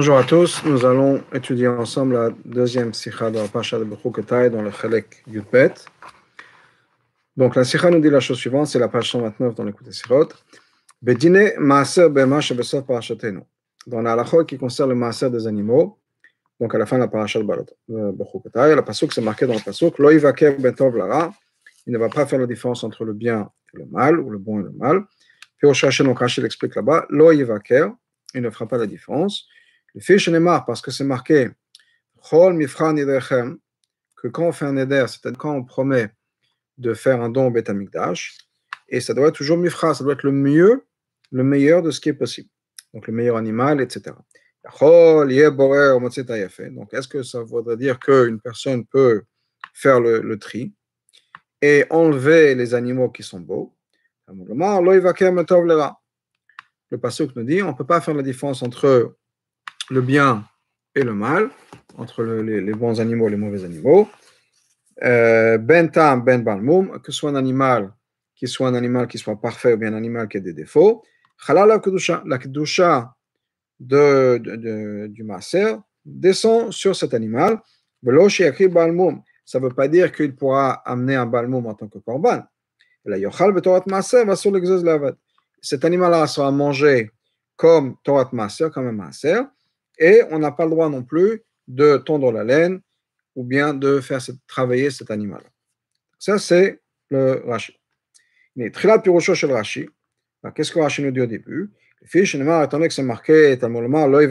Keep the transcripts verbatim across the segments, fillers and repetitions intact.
Bonjour à tous, nous allons étudier ensemble la deuxième sikha de la Pacha de Bechoukotaï dans le Chalek Yudbet. Donc la sikha nous dit la chose suivante, c'est la page cent vingt-neuf dans l'écoute des sikhot. Bedine maaser bema shebesef parachatenu. Dans la halakha qui concerne le maaser des animaux, donc à la fin de la Pacha de Bechoukotaï, la pasuk c'est marqué dans le pasuk, lo yivakev ben tov lara, il ne va pas faire la différence entre le bien et le mal, ou le bon et le mal. Puis au Rashi, donc Rashi l'explique là-bas, lo yivakev, il ne fera pas la différence. Le fiche n'est marre parce que c'est marqué que quand on fait un éder, c'est-à-dire quand on promet de faire un don au Beth Amikdash, et ça doit être toujours mifra, ça doit être le mieux, le meilleur de ce qui est possible. Donc le meilleur animal, et cetera. Donc est-ce que ça voudrait dire qu'une personne peut faire le, le tri et enlever les animaux qui sont beaux? Le pasuk nous dit on ne peut pas faire la différence entre le bien et le mal, entre le, les, les bons animaux et les mauvais animaux, euh, ben tam, ben balmoum, que ce soit un animal qui soit un animal qui soit parfait ou bien un animal qui a des défauts, halal kedusha, la kedusha de, de, de, du maaser descend sur cet animal, veloshi akri balmoum, ça ne veut pas dire qu'il pourra amener un balmoum en tant que korban, la yochal betorat maaser va sur l'exos lavad, cet animal-là sera mangé comme torat maaser, comme un maaser. Et on n'a pas le droit non plus de tondre la laine ou bien de faire travailler cet animal. Ça, c'est le Rashi. Qu'est-ce que Rashi nous dit au début? Le fiche, étant donné que c'est marqué, qu'on ne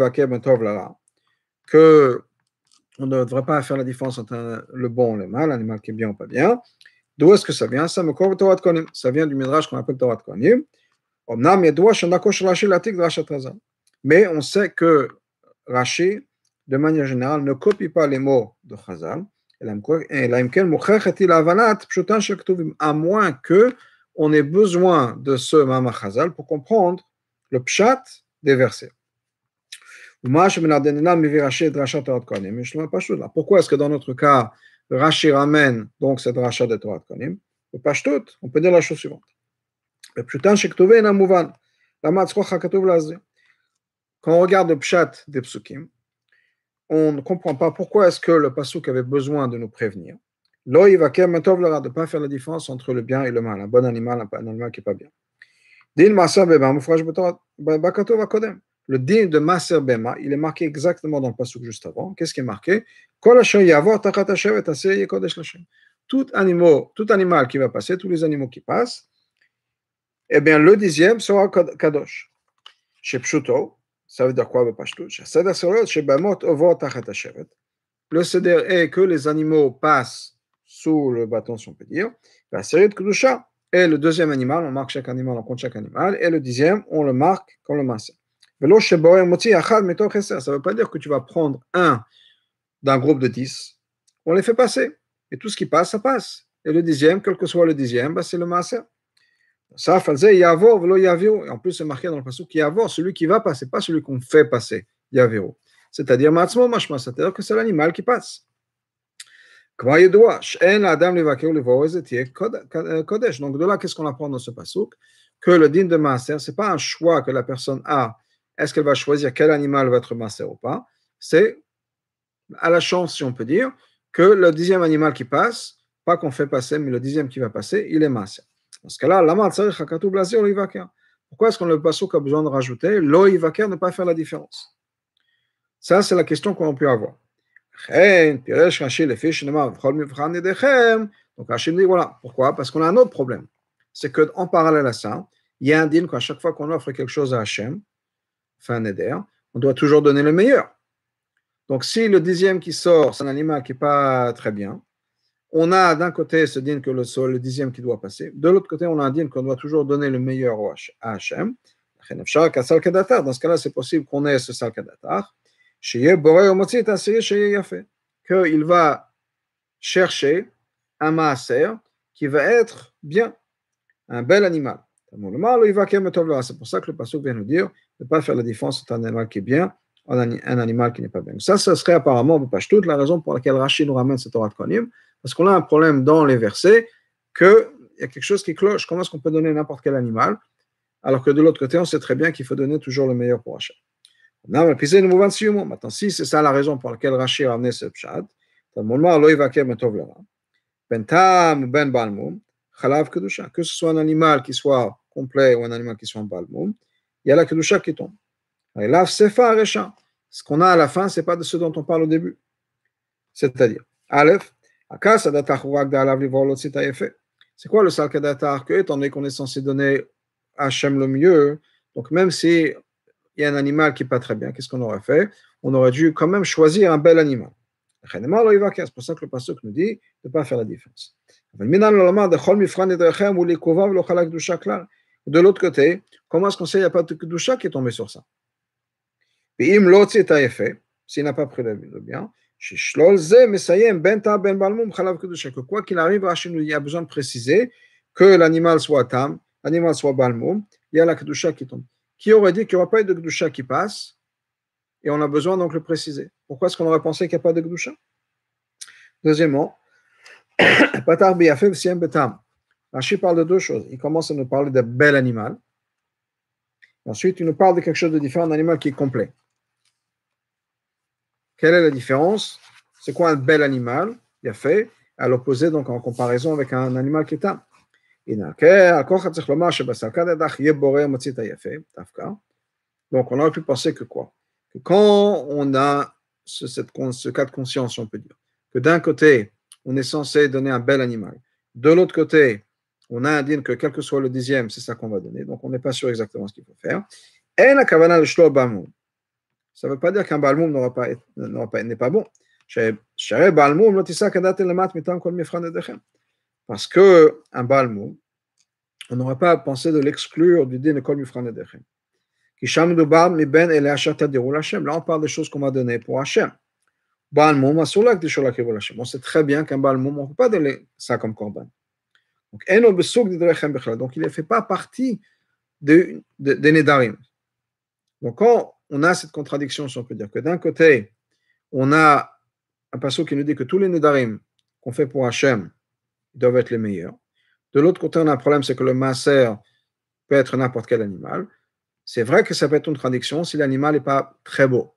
devrait pas faire la différence entre le bon et le mal, l'animal qui est bien ou pas bien. D'où est-ce que ça vient? Ça vient du midrash qu'on appelle Torat Kohanim. Mais on sait que Rashi, de manière générale, ne copie pas les mots de Chazal, à moins qu'on ait besoin de ce Mama Chazal pour comprendre le pshat des versets. Pourquoi est-ce que dans notre cas, Rashi ramène donc cette Rasha de Torat Kohanim? On peut dire la chose suivante. Quand on regarde le pshat des psukim, on ne comprend pas pourquoi est-ce que le pasuk avait besoin de nous prévenir. Lo yivakev ben tov lara, de ne pas faire la différence entre le bien et le mal, un bon animal, un animal qui n'est pas bien. Din maaser bema mufrash bakatov hakodem. Le din de maaser bema, il est marqué exactement dans le pasuk juste avant. Qu'est-ce qui est marqué? Kol asher ya'avor tachat hashevet asher yeh kodesh l'Hashem. Tout animal qui va passer, tous les animaux qui passent, eh bien le dixième sera kadosh. Chez pshuto, ça veut dire quoi? Le seder est que les animaux passent sous le bâton, si on peut dire. Et le deuxième animal, on marque chaque animal, on compte chaque animal. Et le dixième, on le marque comme le maaser. Ça ne veut pas dire que tu vas prendre un d'un groupe de dix. On les fait passer. Et tout ce qui passe, ça passe. Et le dixième, quel que soit le dixième, bah, c'est le maaser. Ça faisait Yavor, velo Yaviro. Et en plus, c'est marqué dans le pasuk Yavor, celui qui va passer, pas celui qu'on fait passer, Yaviro. C'est-à-dire Matzmo Mashma, c'est-à-dire que c'est l'animal qui passe. Donc de là, qu'est-ce qu'on apprend dans ce pasuk? Que le din de maaser, ce n'est pas un choix que la personne a. Est-ce qu'elle va choisir quel animal va être maaser ou pas? C'est à la chance, si on peut dire, que le dixième animal qui passe, pas qu'on fait passer, mais le dixième qui va passer, il est maaser. Dans ce cas-là, pourquoi est-ce qu'on le pasuk a besoin de rajouter lo yivaker, ne pas faire la différence? Ça, c'est la question qu'on peut avoir. Donc Rashi dit voilà. Pourquoi? Parce qu'on a un autre problème. C'est qu'en parallèle à ça, il y a un din qu'à chaque fois qu'on offre quelque chose à Hashem, enfin neder, on doit toujours donner le meilleur. Donc si le dixième qui sort, c'est un animal qui n'est pas très bien, on a d'un côté ce din que le, sol, le dixième qui doit passer. De l'autre côté, on a un din qu'on doit toujours donner le meilleur à Hashem. Dans ce cas-là, c'est possible qu'on ait ce salkadatar. Qu'il va chercher un maaser qui va être bien, un bel animal. C'est pour ça que le pasuk vient nous dire de ne pas faire la différence entre un animal qui est bien et un animal qui n'est pas bien. Ça, ce serait apparemment toute la raison pour laquelle Rashi nous ramène cette Torat Kohanim. Parce qu'on a un problème dans les versets qu'il y a quelque chose qui cloche. Comment est-ce qu'on peut donner n'importe quel animal alors que de l'autre côté, on sait très bien qu'il faut donner toujours le meilleur pour Hashem. Maintenant, si c'est ça la raison pour laquelle Rashi a amené ce pshat, que ce soit un animal qui soit complet ou un animal qui soit en balmoum, il y a la kedusha qui tombe. Et là, c'est farécha. Ce qu'on a à la fin, ce n'est pas de ce dont on parle au début. C'est-à-dire, Aleph, c'est quoi le salkadatar que, étant donné qu'on est censé donner à Hashem le mieux, donc même si il y a un animal qui n'est pas très bien, qu'est-ce qu'on aurait fait? On aurait dû quand même choisir un bel animal. C'est pour ça que le pasuk nous dit de ne pas faire la différence. De l'autre côté, comment est-ce qu'on sait qu'il n'y a pas de kedusha qui est tombé sur ça? S'il n'a pas pris le bien, que quoi qu'il arrive, il y a besoin de préciser que l'animal soit tam, l'animal soit balmoum, il y a la kedusha qui tombe. Qui aurait dit qu'il n'y aura pas de kedusha qui passe? Et on a besoin donc de le préciser. Pourquoi est-ce qu'on aurait pensé qu'il n'y a pas de kedusha? Deuxièmement, Rashi parle de deux choses. Il commence à nous parler d'un bel animal. Ensuite, il nous parle de quelque chose de différent, d'un animal qui est complet. Quelle est la différence? C'est quoi un bel animal? Il y a fait, à l'opposé, donc en comparaison avec un animal qui est tam. Donc, on aurait pu penser que quoi? Que quand on a ce, cette, ce cas de conscience, on peut dire, que d'un côté, on est censé donner un bel animal. De l'autre côté, on a un din que quel que soit le dixième, c'est ça qu'on va donner. Donc, on n'est pas sûr exactement ce qu'il faut faire. Et la kavana l'shlo balmoum. Ça ne veut pas dire qu'un balmoum n'aura pas, n'aura pas, n'est pas bon. Parce qu'un balmoum, on n'aura pas pensé de l'exclure du din kol mifran edechem. Là, on parle des choses qu'on va donner pour Hashem. On sait très bien qu'un balmoum, on ne peut pas donner ça comme korban. Donc, donc il ne fait pas partie des de, de Nedarim. Donc, quand on a cette contradiction, si on peut dire que d'un côté, on a un passage qui nous dit que tous les Nedarim qu'on fait pour Hachem doivent être les meilleurs. De l'autre côté, on a un problème, c'est que le maaser peut être n'importe quel animal. C'est vrai que ça peut être une contradiction si l'animal n'est pas très beau.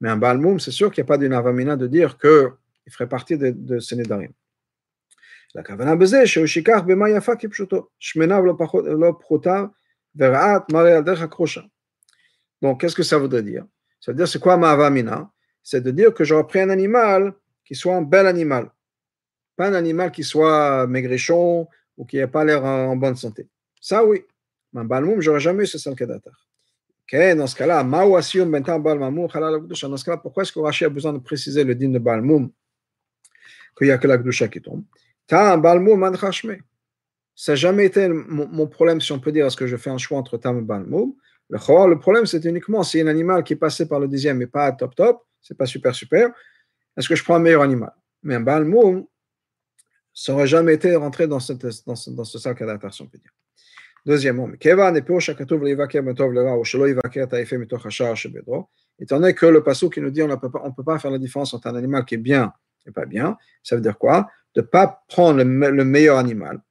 Mais un Baal Moum, c'est sûr qu'il n'y a pas d'une avamina de dire qu'il ferait partie de, de ces Nedarim. La kavana bezeh sheushikach bema yafa kipshuto shmenav lo pachot lo pchuta vera'at mareh al derech hakrosha. Donc, qu'est-ce que ça voudrait dire? Ça veut dire, c'est quoi ma avamina? C'est de dire que j'aurais pris un animal qui soit un bel animal, pas un animal qui soit maigrichon ou qui n'ait pas l'air en bonne santé. Ça, oui. Mais balmoum, j'aurais jamais eu ce salkadatar. Ok, dans ce cas-là, ma'u asiyum bentam balmoum halal kedusha. Dans ce cas-là, pourquoi est-ce que Rashi a besoin de préciser le din de balmoum qu'il n'y a que la kedusha qui tombe? Tam balmoum anchashme. Ça n'a jamais été mon, mon problème, si on peut dire, est-ce que je fais un choix entre tam et balmoum. Le chor, le problème, c'est uniquement si un animal qui est passé par le dixième n'est pas top top, c'est pas super super, est-ce que je prends un meilleur animal? Mais un balmoum, ça n'aurait jamais été rentré dans, cette, dans ce, dans ce sac d'adaptation, on peut dire. Deuxièmement, étant donné que le passage qui nous dit on ne peut pas, on peut pas faire la différence entre un animal qui est bien et pas bien, ça veut dire quoi? De ne pas prendre le, le meilleur animal.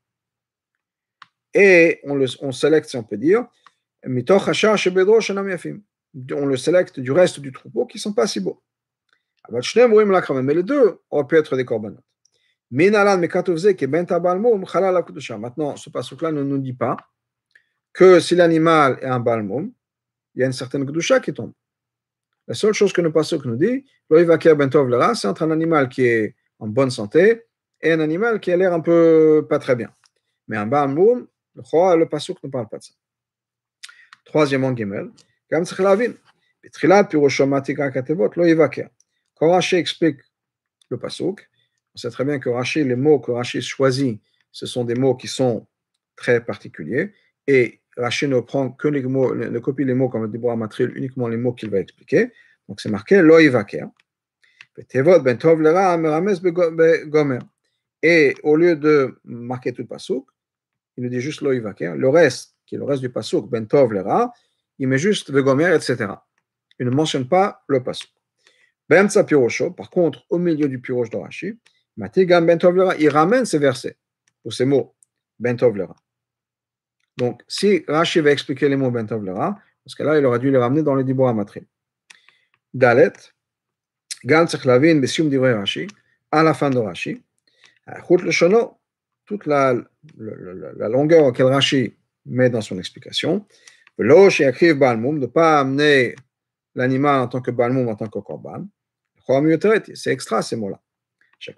Et on le on sélecte, si on peut dire, on le sélecte du reste du troupeau qui ne sont pas si beaux. Mais les deux auraient pu être des corbanotes. Maintenant, ce passouk-là ne nous dit pas que si l'animal est un balmoum, il y a une certaine kedusha qui tombe. La seule chose que le passouk nous dit, c'est entre un animal qui est en bonne santé et un animal qui a l'air un peu pas très bien. Mais un balmoum, le passouk ne parle pas de ça. Troisièmement, Gimel, quand Rashi explique le passouk, on sait très bien que Rashi, les mots que Rashi choisit, ce sont des mots qui sont très particuliers, et Rashi ne prend que les mots, ne copie les mots comme le déboire matril, uniquement les mots qu'il va expliquer. Donc c'est marqué lo yivaker. Et au lieu de marquer tout le passouk, il nous dit juste lo yivaker. Le reste, qui est le reste du passouk, ben tov lera, il met juste le gomer, et cetera. Il ne mentionne pas le passouk. Bemtsa pirosho, par contre, au milieu du pirosh de Rashi, Matigam ben tov lera, il ramène ces versets, ou ces mots, ben tov lera. Donc, si Rashi va expliquer les mots ben tov lera, parce que là, il aurait dû les ramener dans le dibora matri. Dalet, Gan Tzach Lavin, Besium Divrei Rashi, à la fin de Rashi, Chut Leshono, toute la, la, la, la longueur qu'elle Rashi met dans son explication, Velosh Yakriv Baal Mum, de ne pas amener l'animal en tant que Baal Mum, en tant que Korban, c'est extra ces mots-là.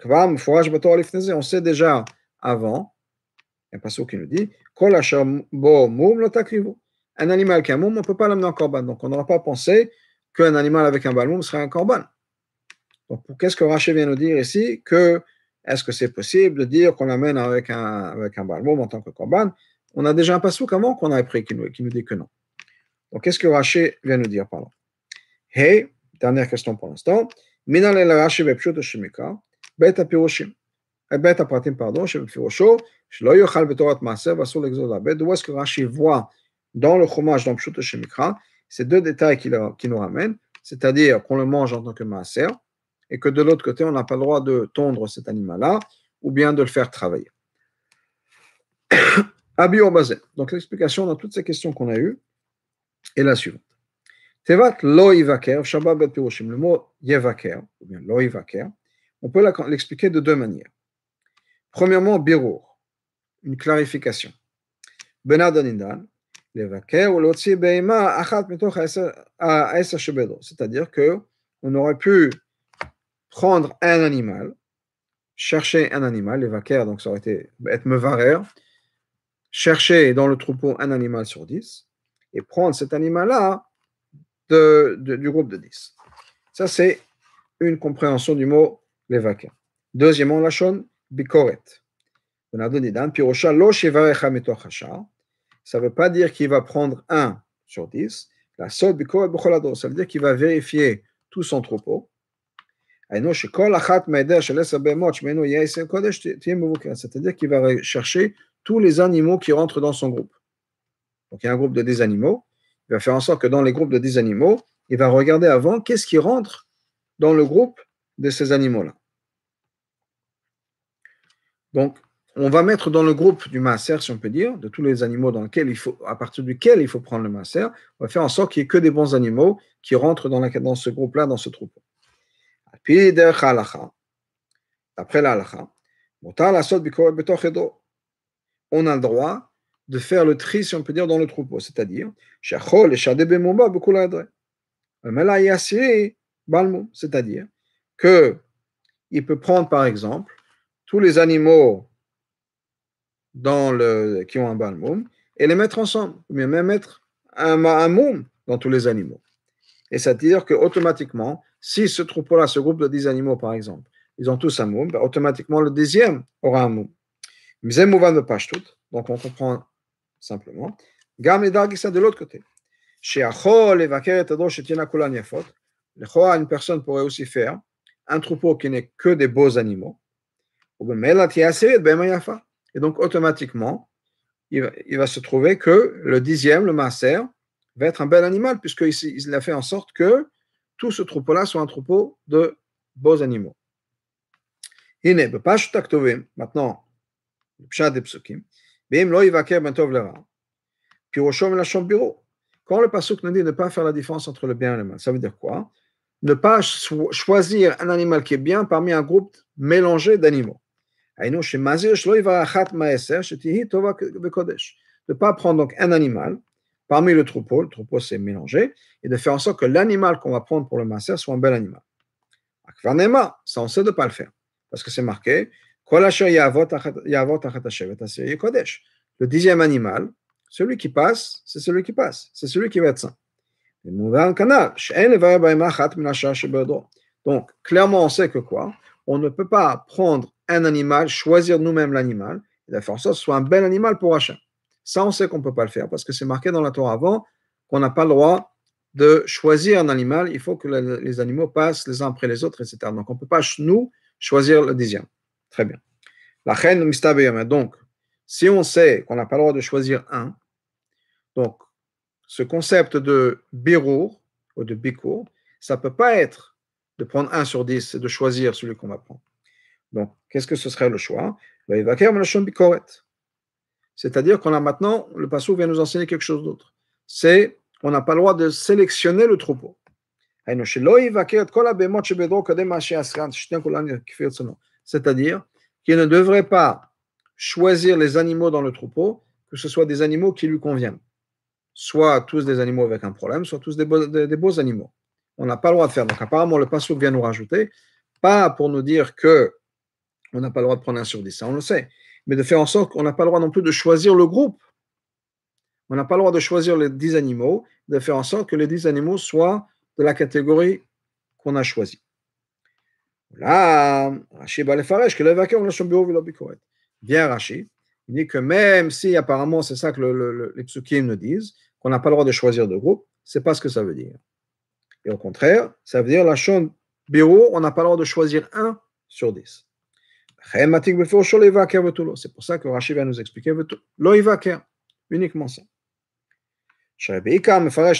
On sait déjà avant, il y a un passage qui nous dit, un animal qui a un moum, on ne peut pas l'amener en korban. Donc on n'aura pas pensé qu'un animal avec un baal moum serait un korban. Donc qu'est-ce que Rashi vient nous dire ici? Que est-ce que c'est possible de dire qu'on l'amène avec un, avec un baal moum en tant que korban? On a déjà un passage avant qu'on a appris qui nous, qui nous dit que non. Donc qu'est-ce que Rashi vient nous dire par là? Hey, dernière question pour l'instant. Minan el Rashi vepshut shemika bet hapirushim, bet hapratim pardon, shepirusho shelo yochal betorat maaser v'asur l'exode labed. Où est-ce que Rashi voit dans le chumash, dans pshut shemikra, ces deux détails qui, le, qui nous ramènent, c'est-à-dire qu'on le mange en tant que maaser et que de l'autre côté on n'a pas le droit de tondre cet animal-là ou bien de le faire travailler. Abi Obazé. Donc l'explication dans toutes ces questions qu'on a eues est la suivante. Tevat lo yivaker, shabbat bet pirushim. Le mot yevaker, ou bien lo yivaker, on peut l'expliquer de deux manières. Premièrement, birour, une clarification. Benadanindan, levaker ou l'otzi beima achat mitoch ha'eser shebedo. C'est-à-dire que on aurait pu prendre un animal, chercher un animal, levaker, donc ça aurait été être mevarer, chercher dans le troupeau un animal sur dix, et prendre cet animal-là De, de, du groupe de dix. Ça, c'est une compréhension du mot levaker. Deuxièmement, la shon bikoret. On a donné d'un pirosha lo shevarecha mitoch hashar. Ça ne veut pas dire qu'il va prendre un sur dix. La sol bikoret b'cholado. Ça veut dire qu'il va vérifier tout son troupeau. C'est-à-dire qu'il va chercher tous les animaux qui rentrent dans son groupe. Donc, il y a un groupe de dix animaux. Il va faire en sorte que dans les groupes de dix animaux, il va regarder avant qu'est-ce qui rentre dans le groupe de ces animaux-là. Donc, on va mettre dans le groupe du maaser, si on peut dire, de tous les animaux dans lesquels il faut, à partir duquel il faut prendre le maaser, on va faire en sorte qu'il n'y ait que des bons animaux qui rentrent dans, la, dans ce groupe-là, dans ce troupeau. Puis, après la halakha, on a le droit de faire le tri, si on peut dire, dans le troupeau, c'est-à-dire, c'est-à-dire que il peut prendre, par exemple, tous les animaux dans le, qui ont un baal moum et les mettre ensemble, ou bien même mettre un, un moum dans tous les animaux. Et c'est-à-dire qu'automatiquement, si ce troupeau-là, ce groupe de dix animaux, par exemple, ils ont tous un moum, bah, automatiquement, le dixième aura un moum. Donc, on comprend simplement. Gam et Dargi, ça de l'autre côté. Chez Achol, les Vaker et Tadro, chez Tina Kulan Yafot, le Choa, une personne pourrait aussi faire un troupeau qui n'est que des beaux animaux. Et donc, automatiquement, il va, il va se trouver que le dixième, le Maaser, va être un bel animal, puisqu'il a fait en sorte que tout ce troupeau-là soit un troupeau de beaux animaux. Il ne peut pas se taktover. Maintenant, le Pshat des Psukim. Quand le pasuk nous dit ne pas faire la différence entre le bien et le mal, ça veut dire quoi? Ne pas cho- choisir un animal qui est bien parmi un groupe mélangé d'animaux. Ne pas prendre donc un animal parmi le troupeau, le troupeau c'est mélangé, et de faire en sorte que l'animal qu'on va prendre pour le maaser soit un bel animal. Ça on sait de ne pas le faire, parce que c'est marqué. Le dixième animal, celui qui passe, c'est celui qui passe, c'est celui qui va être saint. Donc, clairement, on sait que quoi? On ne peut pas prendre un animal, choisir nous-mêmes l'animal, et de faire en sorte que ce soit un bel animal pour Hachem. Ça, on sait qu'on ne peut pas le faire, parce que c'est marqué dans la Torah avant qu'on n'a pas le droit de choisir un animal, il faut que les animaux passent les uns après les autres, et cetera. Donc, on ne peut pas, nous, choisir le dixième. Très bien. La chen mistabeyam. Donc, si on sait qu'on n'a pas le droit de choisir un, donc ce concept de birour ou de bikour, ça ne peut pas être de prendre un sur dix et de choisir celui qu'on va prendre. Donc, qu'est-ce que ce serait le choix? C'est-à-dire qu'on a maintenant, le passage vient nous enseigner quelque chose d'autre. C'est, on n'a pas le droit de sélectionner le troupeau. C'est-à-dire qu'il ne devrait pas choisir les animaux dans le troupeau, que ce soit des animaux qui lui conviennent. Soit tous des animaux avec un problème, soit tous des beaux, des, des beaux animaux. On n'a pas le droit de faire. Donc apparemment, le passouk vient nous rajouter, pas pour nous dire qu'on n'a pas le droit de prendre un sur dix, ça on le sait, mais de faire en sorte qu'on n'a pas le droit non plus de choisir le groupe. On n'a pas le droit de choisir les dix animaux, de faire en sorte que les dix animaux soient de la catégorie qu'on a choisie. Là, Rashi va les farèches, que les vaqueurs ont son bureau, bien Rashi, il dit que même si apparemment c'est ça que le, le, les psukim nous disent, qu'on n'a pas le droit de choisir de groupe, c'est pas ce que ça veut dire. Et au contraire, ça veut dire la chambre bureau, on n'a pas le droit de choisir un sur dix. C'est pour ça que Rashi va nous expliquer uniquement ça. C'est parce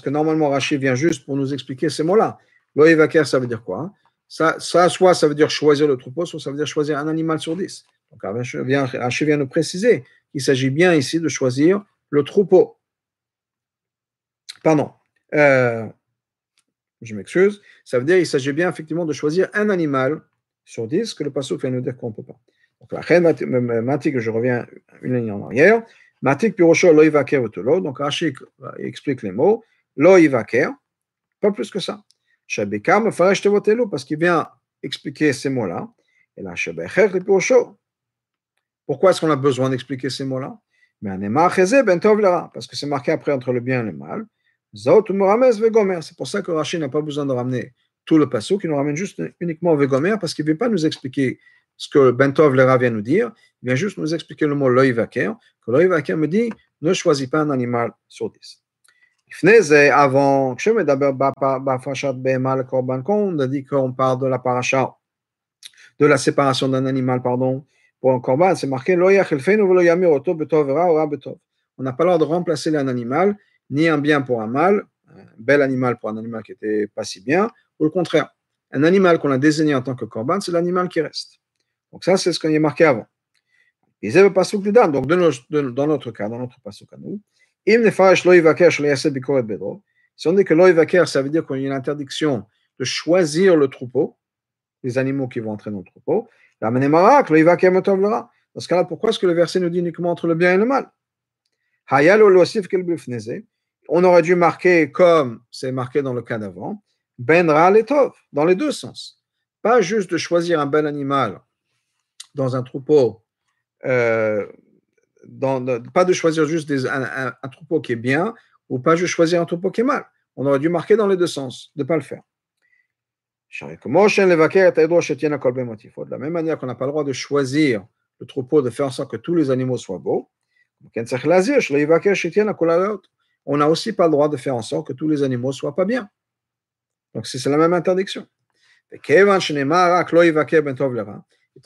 que normalement Rashi vient juste pour nous expliquer ces mots-là. Loïvaker, ça veut dire quoi? Ça, ça, soit ça veut dire choisir le troupeau, soit ça veut dire choisir un animal sur dix. Donc Rashi vient, Rashi vient nous préciser qu'il s'agit bien ici de choisir le troupeau. Pardon. Euh, je m'excuse. Ça veut dire qu'il s'agit bien effectivement de choisir un animal sur dix, que le passouk vient nous dire qu'on ne peut pas. Donc la reine Matik, je reviens une ligne en arrière. Matik Pirosho Loïvaker Otolo. Donc Rashi explique les mots. Loïvaker, pas plus que ça. Shabikam, Faresh Tevotelo, parce qu'il vient expliquer ces mots-là. Et là, Shabecher, le Pirosho. Pourquoi est-ce qu'on a besoin d'expliquer ces mots-là? Mais Anema Cheze Ben Tov Lera, parce que c'est marqué après entre le bien et le mal. Zot Morames Vegomer. C'est pour ça que Rashi n'a pas besoin de ramener tout le passouk, qui nous ramène juste uniquement Vegomer, parce qu'il ne veut pas nous expliquer ce que Ben Tov Lera vient nous dire. Il vient juste nous expliquer le mot Loïvaker, que Loïvaker me dit ne choisis pas un animal sur dix. Avant, on a dit qu'on parle de la paracha, de la séparation d'un animal, pardon, pour un korban, c'est marqué, on n'a pas le droit de remplacer un animal, ni un bien pour un mal, un bel animal pour un animal qui n'était pas si bien, ou le contraire, un animal qu'on a désigné en tant que korban, c'est l'animal qui reste. Donc ça, c'est ce qu'on y a marqué avant. Donc dans notre cas, dans notre passouk à nous, si on dit que loïvaker, ça veut dire qu'il y a une interdiction de choisir le troupeau, les animaux qui vont entrer dans le troupeau. Dans ce cas-là, pourquoi est-ce que le verset nous dit uniquement entre le bien et le mal? On aurait dû marquer, comme c'est marqué dans le cas d'avant, ben ra et tov, dans les deux sens. Pas juste de choisir un bel animal dans un troupeau, euh, Dans, de, pas de choisir juste des, un, un, un troupeau qui est bien, ou pas juste choisir un troupeau qui est mal. On aurait dû marquer dans les deux sens, de ne pas le faire. De la même manière qu'on n'a pas le droit de choisir le troupeau, de faire en sorte que tous les animaux soient beaux, on n'a aussi pas le droit de faire en sorte que tous les animaux ne soient pas bien. Donc c'est la même interdiction. Étant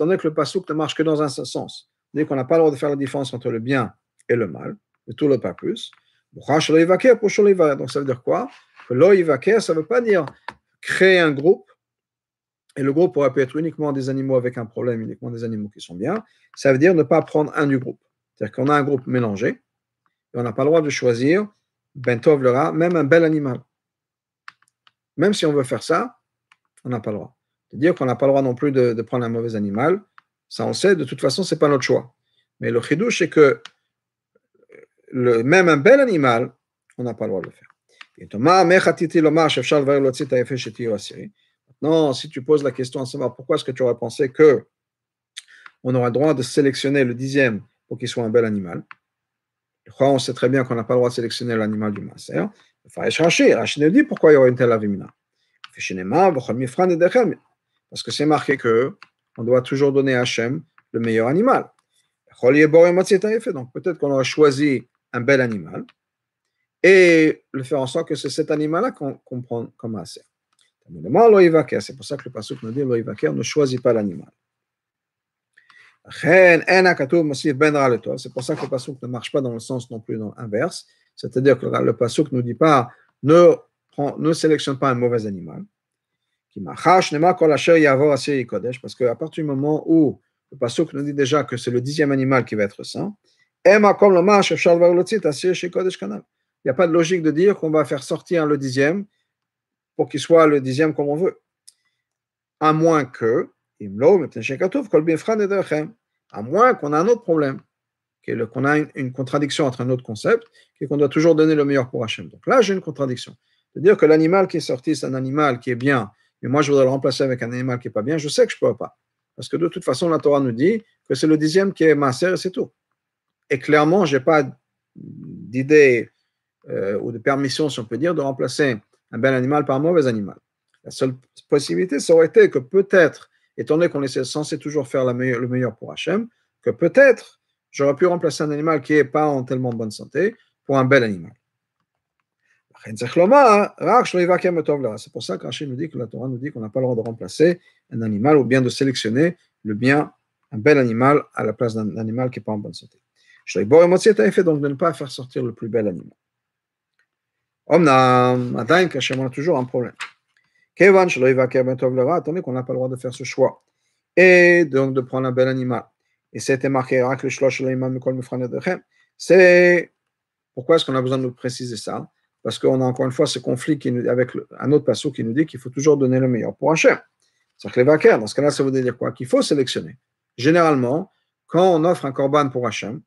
donné que le passouk ne marche que dans un sens, qu'on n'a pas le droit de faire la différence entre le bien et le mal, mais tout le pas plus. Donc ça veut dire quoi? Que loïvaker, ça ne veut pas dire créer un groupe, et le groupe aurait pu être uniquement des animaux avec un problème, uniquement des animaux qui sont bien, ça veut dire ne pas prendre un du groupe. C'est-à-dire qu'on a un groupe mélangé, et on n'a pas le droit de choisir, ben tov le ra, même un bel animal. Même si on veut faire ça, on n'a pas le droit. C'est-à-dire qu'on n'a pas le droit non plus de, de prendre un mauvais animal. Ça, on sait, de toute façon, ce n'est pas notre choix. Mais le chidouche, c'est que le, même un bel animal, on n'a pas le droit de le faire. Maintenant, si tu poses la question à savoir pourquoi est-ce que tu aurais pensé qu'on aurait le droit de sélectionner le dixième pour qu'il soit un bel animal, on sait très bien qu'on n'a pas le droit de sélectionner l'animal du masser. Rashi nous dit pourquoi il y aurait une telle avimina. Parce que c'est marqué que on doit toujours donner à Hashem le meilleur animal. Donc peut-être qu'on aurait choisi un bel animal et le faire en sorte que c'est cet animal-là qu'on qu prend comme assez. C'est pour ça que le passouk nous dit loïvaker ne choisit pas l'animal. C'est pour ça que le passouk ne marche pas dans le sens non plus dans l'inverse. C'est-à-dire que le passouk ne nous dit pas ne, prend, ne sélectionne pas un mauvais animal. Parce qu'à partir du moment où le passouk nous dit déjà que c'est le dixième animal qui va être saint, il n'y a pas de logique de dire qu'on va faire sortir le dixième pour qu'il soit le dixième comme on veut. À moins que, à moins qu'on a un autre problème, qu'on a une contradiction entre un autre concept, et qu'on doit toujours donner le meilleur pour Hachem. Donc là, j'ai une contradiction. C'est-à-dire que l'animal qui est sorti, c'est un animal qui est bien, mais moi, je voudrais le remplacer avec un animal qui n'est pas bien, je sais que je ne peux pas. Parce que de toute façon, la Torah nous dit que c'est le dixième qui est maaser et c'est tout. Et clairement, je n'ai pas d'idée euh, ou de permission, si on peut dire, de remplacer un bel animal par un mauvais animal. La seule possibilité, ça aurait été que peut-être, étant donné qu'on est censé toujours faire la meilleure, le meilleur pour Hachem, que peut-être j'aurais pu remplacer un animal qui n'est pas en tellement bonne santé pour un bel animal. C'est pour ça que Rashi nous dit que la Torah nous dit qu'on n'a pas le droit de remplacer un animal ou bien de sélectionner le bien, un bel animal à la place d'un animal qui n'est pas en bonne santé. Donc de ne pas faire sortir le plus bel animal. On a toujours un problème. Attendez qu'on n'a pas le droit de faire ce choix et donc de prendre un bel animal. Et c'était marqué c'est pourquoi est-ce qu'on a besoin de nous préciser ça? Parce qu'on a encore une fois ce conflit qui nous, avec le, un autre passage qui nous dit qu'il faut toujours donner le meilleur pour Hachem. C'est-à-dire que les vaquers, dans ce cas-là, ça veut dire quoi? Qu'il faut sélectionner. Généralement, quand on offre un korban pour Hachem,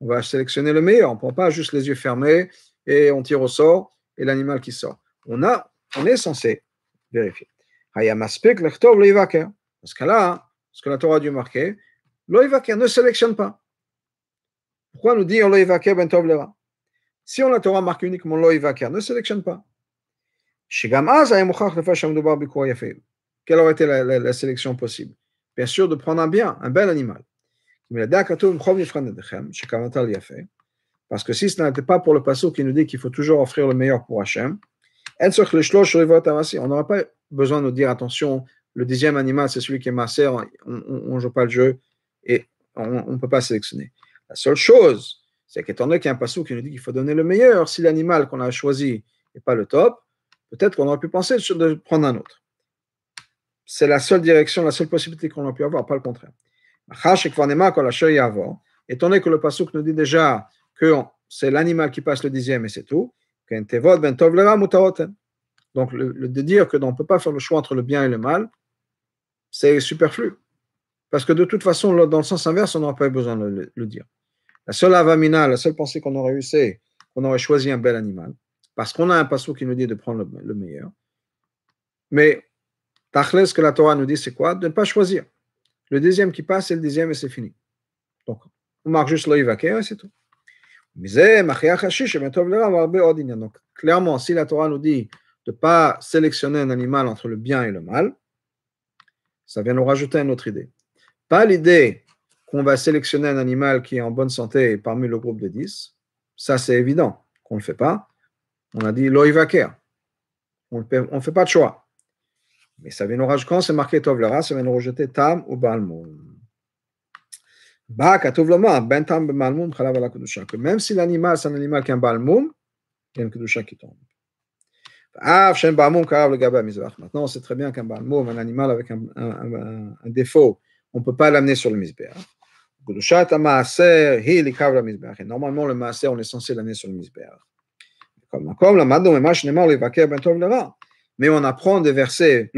on va sélectionner le meilleur. On ne prend pas juste les yeux fermés et on tire au sort et l'animal qui sort. On, a, on est censé vérifier. Dans ce cas-là, ce que la Torah a dû marquer, l'oïvaker ne sélectionne pas. Pourquoi nous dit l'oïvaker ben tov lera? Si on la Torah marque uniquement l'oïvaker, ne sélectionne pas. Quelle aurait été la, la, la sélection possible? Bien sûr, de prendre un bien, un bel animal. Parce que si ce n'était pas pour le passage qui nous dit qu'il faut toujours offrir le meilleur pour Hachem, on n'aurait pas besoin de nous dire attention, le dixième animal, c'est celui qui est maaser, on ne joue pas le jeu et on ne peut pas sélectionner. La seule chose, c'est qu'étant donné qu'il y a un passage qui nous dit qu'il faut donner le meilleur, si l'animal qu'on a choisi n'est pas le top, peut-être qu'on aurait pu penser de prendre un autre. C'est la seule direction, la seule possibilité qu'on a pu avoir, pas le contraire. Étant donné que le passage nous dit déjà que c'est l'animal qui passe le dixième et c'est tout, donc le, le de dire qu'on ne peut pas faire le choix entre le bien et le mal, c'est superflu. Parce que de toute façon, dans le sens inverse, on n'aurait pas eu besoin de le, le dire. La seule avamina, la seule pensée qu'on aurait eue, c'est qu'on aurait choisi un bel animal, parce qu'on a un passage qui nous dit de prendre le, le meilleur. Mais tachlès, ce que la Torah nous dit, c'est quoi? De ne pas choisir. Le dixième qui passe, c'est le dixième et c'est fini. Donc, on marque juste l'oïvaker et c'est tout. Donc, clairement, si la Torah nous dit de ne pas sélectionner un animal entre le bien et le mal, ça vient nous rajouter une autre idée. Pas l'idée qu'on va sélectionner un animal qui est en bonne santé parmi le groupe de dix. Ça, c'est évident qu'on ne le fait pas. On a dit l'oïvaker. On ne fait pas de choix. Mais ça vient nous rajouter, quand c'est marqué Tovlera, ça vient nous rejeter Tam ou Balmoun. Que même si l'animal, c'est un animal qui a un balmoum, il y a une kedusha qui tombe. Maintenant, on sait très bien qu'un balmoum, un animal avec un, un, un, un défaut, on ne peut pas l'amener sur le misbéach. Normalement, le maaser, on est censé l'amener sur le misbéach. Mais on apprend des versets,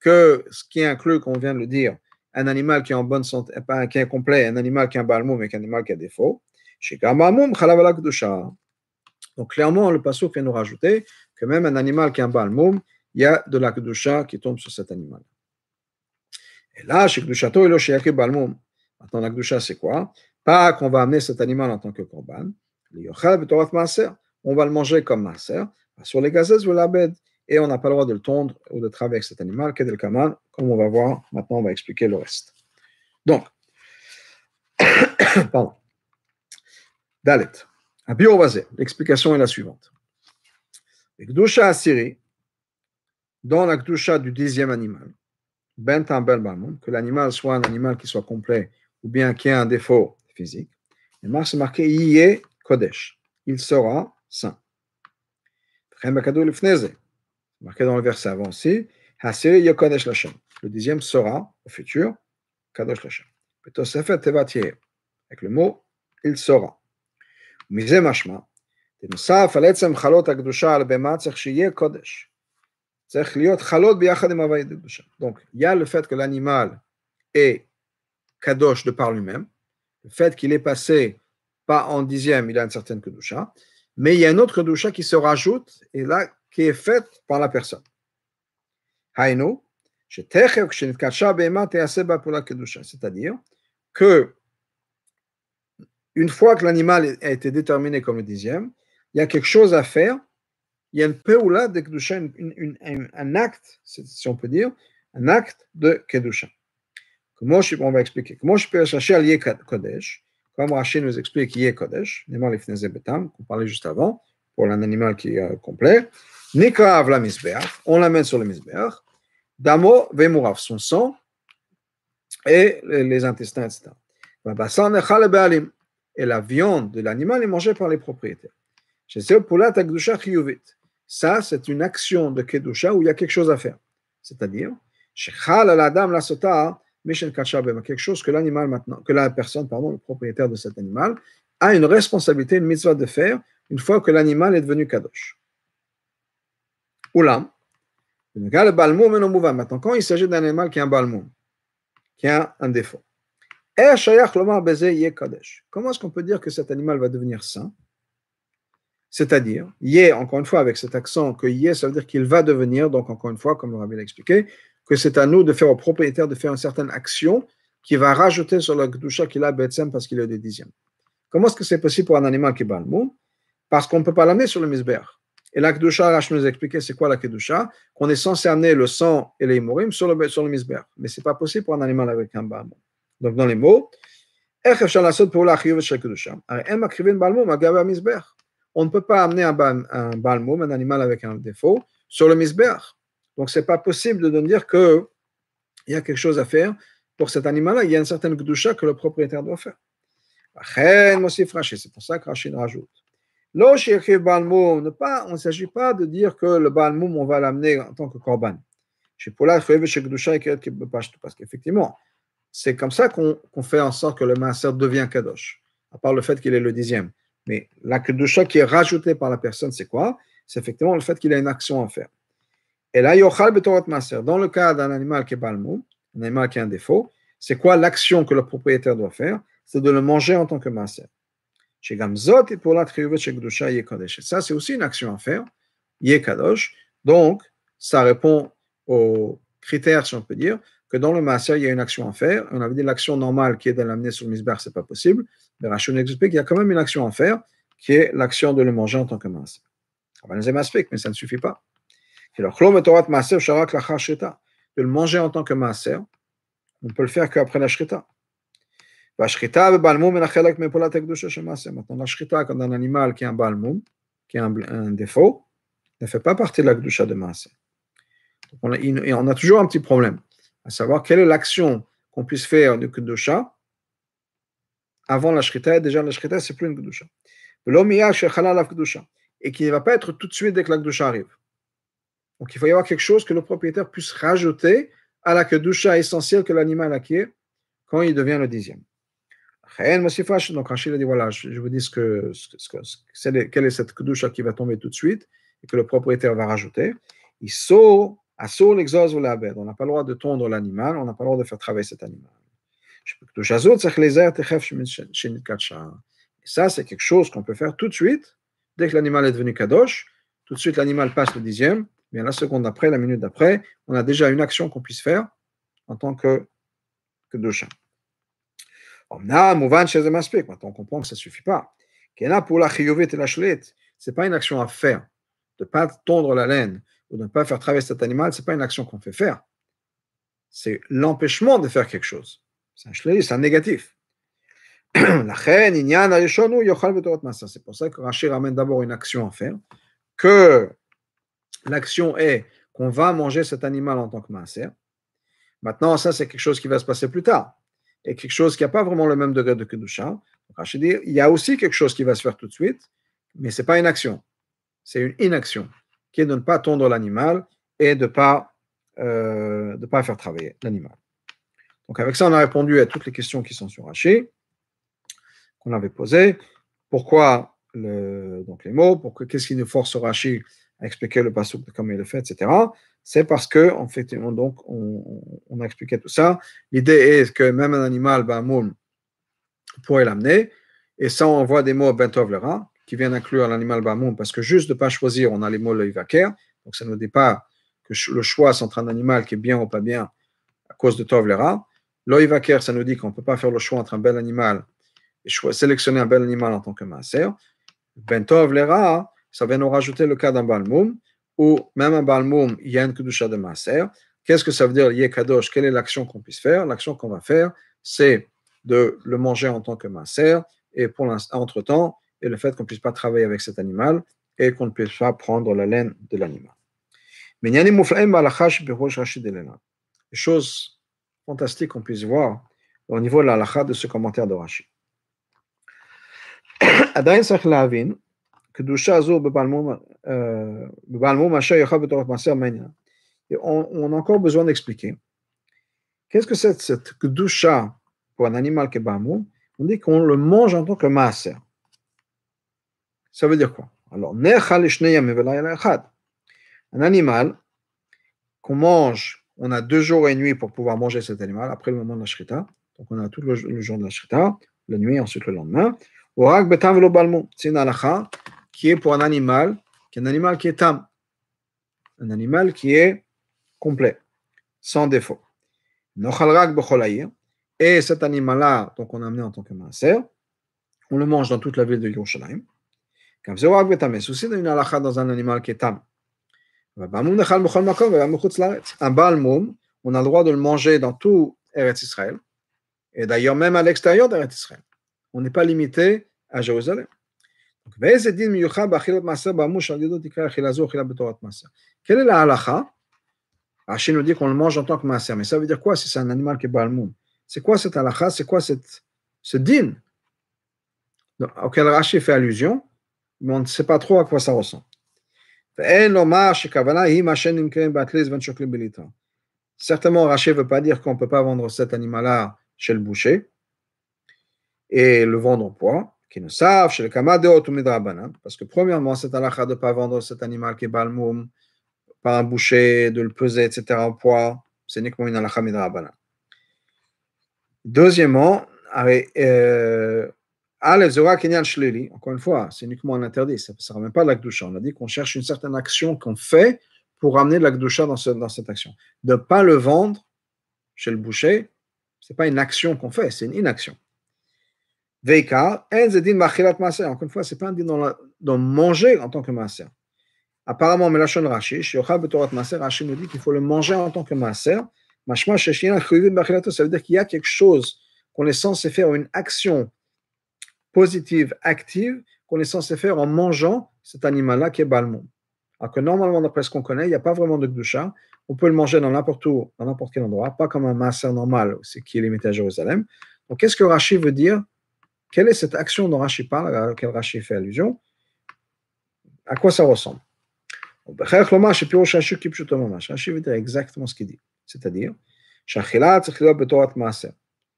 que ce qui inclut, qu'on vient de le dire, un animal qui est en bonne santé, pas qui est complet, un animal qui a un balmoum et un animal qui a défaut. Donc clairement, le passouk vient nous rajouter que même un animal qui a un balmoum, il y a de la kedusha qui tombe sur cet animal. Et là, chez kedushato ilo sheyake balmoum. Maintenant, la kedusha, c'est quoi? Pas qu'on va amener cet animal en tant que korban. On va le manger comme maaser. Sur les gazelles ou l'abed. Et on n'a pas le droit de le tondre ou de travailler avec cet animal, Kedel Kaman, comme on va voir. Maintenant, on va expliquer le reste. Donc, pardon. Dalet. Abiovazé. L'explication est la suivante. Les Gdusha Asiri, dans la Gdusha du dixième animal, Ben Tambel Balmoum, que l'animal soit un animal qui soit complet ou bien qui a un défaut physique, il marque marqué Yé Kodesh. Il sera saint. Rembakadou Lefneze. Marqué dans le verset avant aussi, le dixième sera au futur, Kadosh Lachem. Avec le mot, il sera. בנוסף, על עצם חלות הקדושה על הבמה צריך שיהיה קודש. צריך להיות חלות ביחד עם הוויה הקדושה. Donc, il y a le fait que l'animal est kadosh de par lui-même, le fait qu'il est passé pas en dixième, il a une certaine kedusha, mais il y a une autre kedusha qui se rajoute, et là, qui est faite par la personne. Hainu, shetechev kshenitkadsha be'ema te'aseh ba pula kedusha, c'est-à-dire que une fois que l'animal a été déterminé comme le dixième, il y a quelque chose à faire, il y a une peula de kedusha, une, une, une, un acte, si on peut dire, un acte de kedusha. Comment je, on va expliquer. Comment je peux chercher à lier Kodesh? Comme Rashi nous explique qu'il y a Kodesh, qu'on parlait juste avant, pour un animal qui est complet. Nikrav la misbeach, on l'amène sur le misbeach. Damo vemurav, son sang et les intestins, et cetera. Et la viande de l'animal est mangée par les propriétaires. Ça, c'est une action de Kedusha où il y a quelque chose à faire. C'est-à-dire, Shechal al-adam la sota. Quelque chose que l'animal maintenant, que la personne, pardon, le propriétaire de cet animal, a une responsabilité, une mitzvah de faire une fois que l'animal est devenu kadosh. Oulam, maintenant, quand il s'agit d'un animal qui a un balmoum, qui a un défaut, comment est-ce qu'on peut dire que cet animal va devenir saint? C'est-à-dire, yé, encore une fois, avec cet accent que yé, ça veut dire qu'il va devenir, donc encore une fois, comme le Rabbi l'a expliqué, que c'est à nous de faire au propriétaire de faire une certaine action qui va rajouter sur le kedusha qu'il a b'etzem parce qu'il est des dixièmes. Comment est-ce que c'est possible pour un animal qui est balmoum? Parce qu'on ne peut pas l'amener sur le misbeach. Et la kedusha, Rashi nous a expliqué c'est quoi la kedusha, qu'on est censé amener le sang et les imourim sur le, sur le misbeach. Mais ce n'est pas possible pour un animal avec un balmoum. Donc dans les mots, on ne peut pas amener un balmoum, un animal avec un défaut, sur le misbeach. Donc, ce n'est pas possible de dire qu'il y a quelque chose à faire pour cet animal-là. Il y a une certaine kedusha que le propriétaire doit faire. C'est pour ça que Rashi rajoute. Ne pas, on ne s'agit pas de dire que le balmoum, on va l'amener en tant que korban. Parce qu'effectivement, c'est comme ça qu'on, qu'on fait en sorte que le maaser devient kadosh, à part le fait qu'il est le dixième. Mais la kedusha qui est rajoutée par la personne, c'est quoi? C'est effectivement le fait qu'il a une action à faire. Et là, yochal betorat maser. Dans le cas d'un animal qui est balmoum, un animal qui a un défaut, c'est quoi l'action que le propriétaire doit faire? C'est de le manger en tant que maser. Chez Gamzot et pour la triyuvet chez Kedusha yekadosh. Ça, c'est aussi une action à faire, yekadosh. Donc, ça répond aux critères, si on peut dire, que dans le maser, il y a une action à faire. On avait dit l'action normale qui est de l'amener sur le misbeach, c'est pas possible. Mais Rashi nous explique qu'il y a quand même une action à faire, qui est l'action de le manger en tant que maser. On va nous expliquer, mais ça ne suffit pas. De le manger en tant que maaser, on ne peut le faire qu'après la shrita. La shrita, quand un animal qui a un balmoum, qui a un, un défaut, ne fait pas partie de la kedusha de maaser. On, on a toujours un petit problème, à savoir quelle est l'action qu'on puisse faire de kedusha avant la shrita, et déjà la shrita, c'est plus une kedusha. Et qui ne va pas être tout de suite dès que la kedusha arrive. Donc, il faut y avoir quelque chose que le propriétaire puisse rajouter à la kedusha essentielle que l'animal acquiert quand il devient le dixième. Donc, Rachid a dit, voilà, je vous dis ce que, ce que, ce que, quelle est cette kedusha qui va tomber tout de suite et que le propriétaire va rajouter. Il saut, assaut l'exos ou la bête. On n'a pas le droit de tondre l'animal, on n'a pas le droit de faire travailler cet animal. Et ça, c'est quelque chose qu'on peut faire tout de suite. Dès que l'animal est devenu kadosh, tout de suite l'animal passe le dixième. Bien, la seconde d'après, la minute d'après, on a déjà une action qu'on puisse faire en tant que kedusha. On comprend que ça ne suffit pas. Ce n'est pas une action à faire. De ne pas tondre la laine ou de ne pas faire travailler cet animal, ce n'est pas une action qu'on fait faire. C'est l'empêchement de faire quelque chose. C'est un shleil, c'est un négatif. C'est pour ça que Rashi ramène d'abord une action à faire que l'action est qu'on va manger cet animal en tant que maaser. Maintenant, ça, c'est quelque chose qui va se passer plus tard. Et quelque chose qui n'a pas vraiment le même degré de kedusha. Rashi dit, il y a aussi quelque chose qui va se faire tout de suite, mais ce n'est pas une action. C'est une inaction, qui est de ne pas tondre l'animal et de ne pas, euh, de pas faire travailler l'animal. Donc, avec ça, on a répondu à toutes les questions qui sont sur Rashi, qu'on avait posées. Pourquoi le, donc les mots, pour que qu'est-ce qui nous force Rashi à expliquer le pasuk comme il le fait, et cetera. C'est parce que en fait, on, donc on, on a expliqué tout ça. L'idée est que même un animal, ben, moum, pourrait l'amener, et ça on voit des mots bentov lera qui viennent inclure l'animal bamoum, parce que juste de ne pas choisir, on a les mots loïvaker, donc ça ne nous dit pas que le choix c'est entre un animal qui est bien ou pas bien à cause de tov lera. Loïvaker, ça nous dit qu'on ne peut pas faire le choix entre un bel animal et sélectionner un bel animal en tant que maaser. Bentov lera, ça vient nous rajouter le cas d'un balmoum, ou même un balmoum, il y a une kedusha de maaser. Qu'est-ce que ça veut dire yé kadosh? Quelle est l'action qu'on puisse faire? L'action qu'on va faire, c'est de le manger en tant que maaser, et pour l'instant, entre-temps, et le fait qu'on ne puisse pas travailler avec cet animal et qu'on ne puisse pas prendre la laine de l'animal. Mais il y a des choses fantastiques qu'on puisse voir au niveau de la halakha de ce commentaire de Rashi. On, on a encore besoin d'expliquer qu'est-ce que c'est cette kedusha pour un animal qui est balmoum. On dit qu'on le mange en tant que maaser. Ça veut dire quoi? Alors, un animal qu'on mange, on a deux jours et une nuit pour pouvoir manger cet animal, après le moment de la shrita. Donc, on a tout le jour de la shrita, la nuit, ensuite le lendemain. C'est une halakha qui est pour un animal, qui est un animal qui est tam, un animal qui est complet, sans défaut. Et cet animal-là, donc on a amené en tant que maaser, on le mange dans toute la ville de Yerushalayim. C'est une halakha dans un animal qui est tam. Un balmoum, on a le droit de le manger dans tout Eretz Israël, et d'ailleurs même à l'extérieur d'Eretz Israël. On n'est pas limité à Jérusalem. Quelle est la halakha? Rashi nous dit qu'on le mange en tant que maaser, mais ça veut dire quoi si c'est un animal qui est balmoum? C'est quoi cette halakha? C'est quoi cette, ce din auquel Rashi fait allusion? Mais on ne sait pas trop à quoi ça ressemble. Certainement, Rashi ne veut pas dire qu'on ne peut pas vendre cet animal-là chez le boucher et le vendre au poids, qui ne savent, chez le kamadot ou midrabanan, parce que premièrement, c'est halakha de ne pas vendre cet animal qui est balmoum par un boucher, de le peser, et cetera au poids, c'est uniquement une halakha midrabanan. Deuxièmement, euh, encore une fois, c'est uniquement un interdit, ça ne ramène pas de la kedusha. On a dit qu'on cherche une certaine action qu'on fait pour ramener de la kedusha dans, ce, dans cette action. De ne pas le vendre chez le boucher, ce n'est pas une action qu'on fait, c'est une inaction. Encore une fois, ce n'est pas un dit dans, la, dans manger en tant que maaser. Apparemment, Melachon Rashi, Rashi nous dit qu'il faut le manger en tant que maaser. Ça veut dire qu'il y a quelque chose qu'on est censé faire, une action positive, active, qu'on est censé faire en mangeant cet animal-là qui est balmoum. Alors que normalement, d'après ce qu'on connaît, il n'y a pas vraiment de kedusha. On peut le manger dans n'importe où, dans n'importe quel endroit, pas comme un maaser normal, c'est qui est limité à Jérusalem. Donc, qu'est-ce que Rashi veut dire? Quelle est cette action dont Rashi parle, à laquelle Rashi fait allusion? À quoi ça ressemble? Rashi veut dire exactement ce qu'il dit. C'est-à-dire,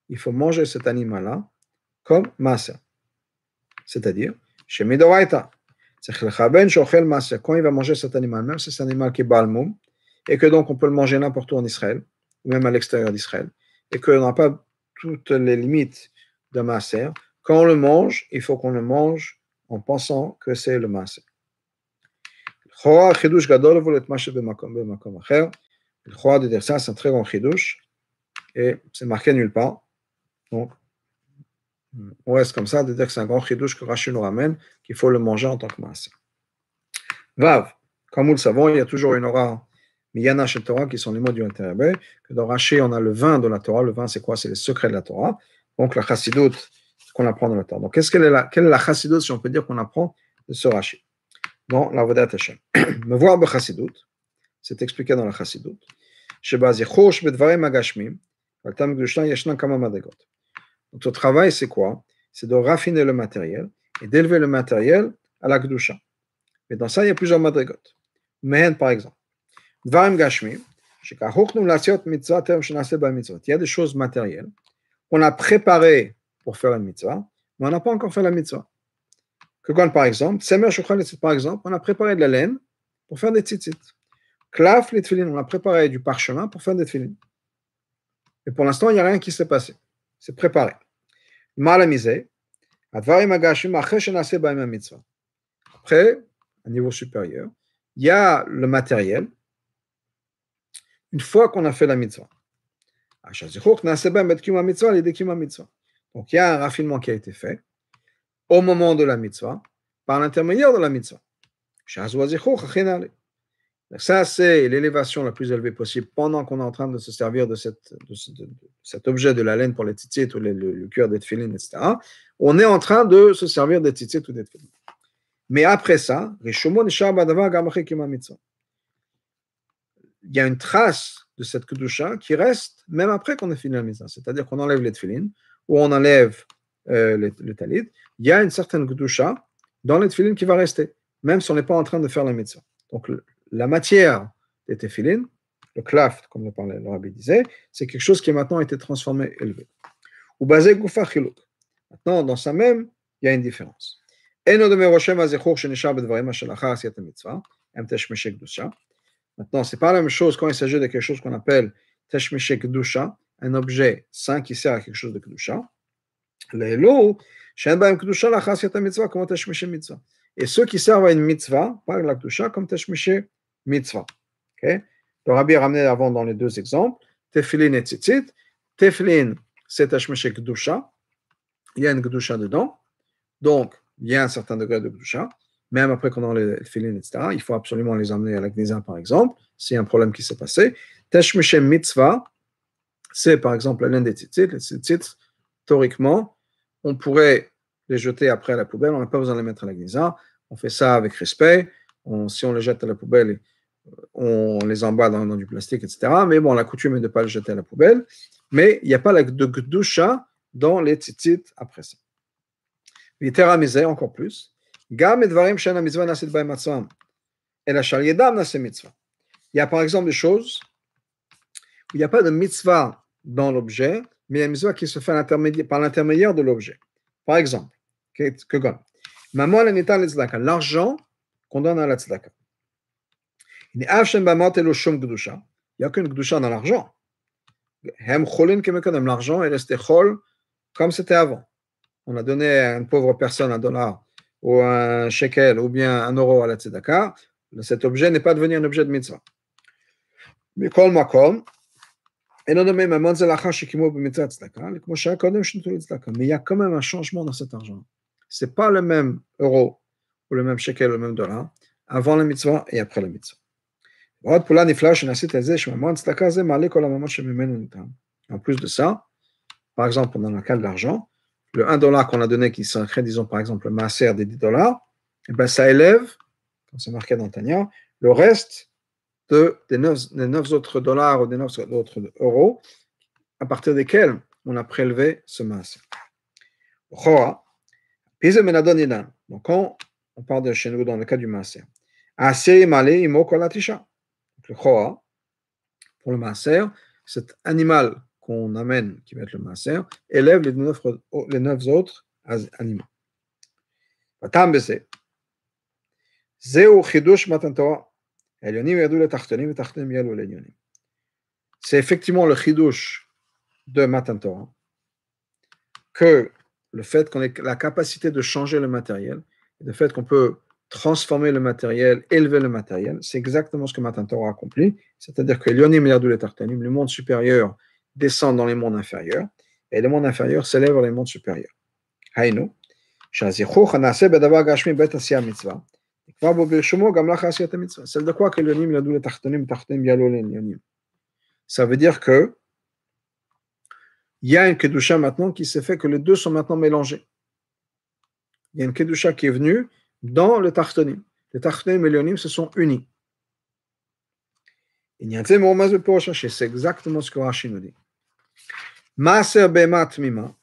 il faut manger cet animal-là comme maaser. C'est-à-dire, chez Midoraita, quand il va manger cet animal, même si c'est un animal qui est balmoum, et que donc on peut le manger n'importe où en Israël, ou même à l'extérieur d'Israël, et qu'on n'a pas toutes les limites de maaser, quand on le mange, il faut qu'on le mange en pensant que c'est le maaser. Le choix de dire ça, c'est un très grand chidouche, et c'est marqué nulle part. Donc, on reste comme ça de dire que c'est un grand chidouche que Rashi nous ramène, qu'il faut le manger en tant que maaser. Vav, comme nous le savons, il y a toujours une aura miyana chez Torah, qui sont les mots du Interrébé, que dans Rashi, on a le vin de la Torah. Le vin, c'est quoi? C'est les secrets de la Torah. Donc, la chassidoute qu'on apprend de la Torah. Donc, qu'est-ce qu'elle est la, quelle est la chassidoute, si on peut dire, qu'on apprend de ce Rashi? Dans la Vodat Hashem. Me voir be chassidoute, c'est expliqué dans la chassidoute. Notre travail, c'est quoi? C'est de raffiner le matériel et d'élever le matériel à la kedusha. Mais dans ça, il y a plusieurs madrigotes. Mehen, par exemple. Il y a des choses matérielles qu'on a préparées pour faire la mitzvah, mais on n'a pas encore fait la mitzvah. que quand, par exemple, par exemple, on a préparé de la laine pour faire des tzitzit. Klaf, les tefilines, on a préparé du parchemin pour faire des tefilines. Et pour l'instant, il n'y a rien qui s'est passé. C'est préparé. Malamizé, advarim agashim, achre shenase baim mitzvah. Après, à niveau supérieur, il y a le matériel. Une fois qu'on a fait la mitzvah, donc il y a un raffinement qui a été fait au moment de la mitzvah, par l'intermédiaire de la mitzvah. Donc ça, c'est l'élévation la plus élevée possible pendant qu'on est en train de se servir de, cette, de, ce, de cet objet de la laine pour les tzitzit ou les, le, le cuir des tefilines, et cetera. On est en train de se servir des tzitzit ou des tefilines. Mais après ça, il y a une trace de cette kedusha qui reste même après qu'on ait fini la mitzvah. C'est-à-dire qu'on enlève les tefilines ou on enlève euh, le, le talit. Il y a une certaine kedusha dans les tefilines qui va rester, même si on n'est pas en train de faire la mitzvah. Donc, le, la matière des tefilines, le klaf, comme le, parlait, le rabbi disait, c'est quelque chose qui a maintenant été transformé, élevé. Ou basé gufa chiluk. Maintenant, dans ça même, il y a une différence. Eno de meroshem azechur shenishar bedvarim hashalacha asiyat mitzvah, emtesh meshek kedusha. Maintenant, ce n'est pas la même chose quand il s'agit de quelque chose qu'on appelle Teshmeshe Kedusha, un objet saint qui sert à quelque chose de Kedusha. Et ceux qui servent à une mitzvah, par la Kedusha, comme Teshmeshe Mitzvah. Okay? Le rabbi a ramené avant dans les deux exemples, Tefilin et Tzitzit. Tefilin, c'est Teshmeshe Kedusha. Il y a une Kedusha dedans. Donc, il y a un certain degré de Kedusha. Même après qu'on a les filines, et cetera, il faut absolument les emmener à la Gnisa, par exemple, s'il y a un problème qui s'est passé. Teshmeche mitzvah, c'est par exemple la laine des tzitzit. Les tzitzit, théoriquement, on pourrait les jeter après à la poubelle, on n'a pas besoin de les mettre à la Gnisa. On fait ça avec respect. On, si on les jette à la poubelle, on les emballe dans, dans du plastique, et cetera. Mais bon, la coutume est de ne pas les jeter à la poubelle. Mais il n'y a pas de gdoucha dans les tzitzit après ça. Les teramisés, encore plus. Il y a par exemple des choses où il n'y a pas de mitzvah dans l'objet, mais il y a une mitzvah qui se fait par l'intermédiaire de l'objet. Par exemple, l'argent qu'on donne à la tzedaka. Il n'y a aucune kedusha dans l'argent. L'argent est resté chol comme c'était avant. On a donné à une pauvre personne un dollar ou un shekel, ou bien un euro à la tzedaka, cet objet n'est pas devenu un objet de mitzvah. Mais comme moi comme, et non mais maman zelacha shikimo b'mitzvah tzedaka, comme chaque kodem shnitu tzedaka. Mais il y a quand même un changement dans cet argent. C'est pas le même euro ou le même shekel ou le même dollar avant la mitzvah et après la mitzvah. En plus de ça, par exemple dans le cas de l'argent, le un dollar qu'on a donné, qui s'inscrit, disons, par exemple, le maaser des dix dollars, et ben ça élève, comme c'est marqué dans Tanya, le reste de, des, neuf, des neuf autres dollars ou des neuf autres euros, à partir desquels on a prélevé ce maaser. Donc, quand on parle de chez nous, dans le cas du maaser, le choa, pour le maaser, cet animal qu'on amène, qui va être le maaser, élève les neuf, les neuf autres animaux. C'est effectivement le chidush de Matan Torah que le fait qu'on ait la capacité de changer le matériel, le fait qu'on peut transformer le matériel, élever le matériel, c'est exactement ce que Matan Torah accomplit, c'est-à-dire que le monde supérieur descend dans les mondes inférieurs, et le monde inférieur s'élève dans les mondes supérieurs. Haïno, c'est de quoi que l'yonim yadou le tachtonim, tachtonim yalo le yonim. Ça veut dire que il y a une kedusha maintenant qui s'est fait que les deux sont maintenant mélangés. Il y a une kedusha qui est venue dans le tachtonim. Les tachtonim et l'yonim se sont unis. C'est exactement ce que Rashi nous dit. Maaser be'emat mima,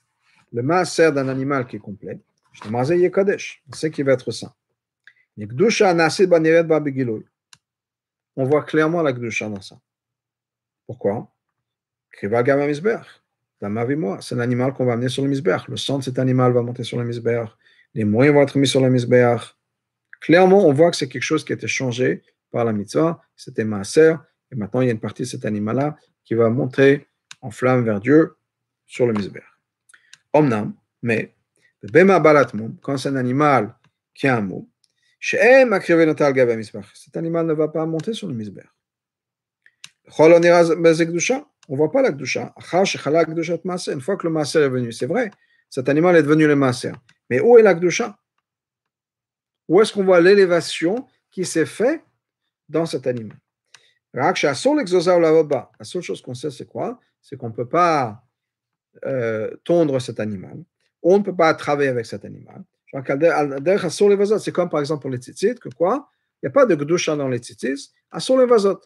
le maaser d'un animal qui est complet, je maaser yekadesh, c'est qui va être saint. On voit clairement la kedusha dans ça. Pourquoi? C'est l'animal qu'on va amener sur le misbeh. Le sang de cet animal va monter sur le misbeh. les moyens vont être mis sur le Mizbeach. Clairement, on voit que c'est quelque chose qui a été changé par la mitzvah, c'était maaser, et maintenant il y a une partie de cet animal-là qui va monter en flamme vers Dieu sur le Mizbeach. Omnam, mais, quand c'est un animal qui a un mot, cet animal ne va pas monter sur le Mizbeach. On ne voit pas la Kedusha. Une fois que le maaser est venu, c'est vrai, cet animal est devenu le maaser. Mais où est la Kedusha? Où est-ce qu'on voit l'élévation qui s'est faite dans cet animal? La seule chose qu'on sait, c'est quoi? C'est qu'on ne peut pas euh, tondre cet animal. On ne peut pas travailler avec cet animal. C'est comme par exemple pour les tzitzit, que quoi? Il n'y a pas de Kedusha dans les tzitzit. Asur les vazot.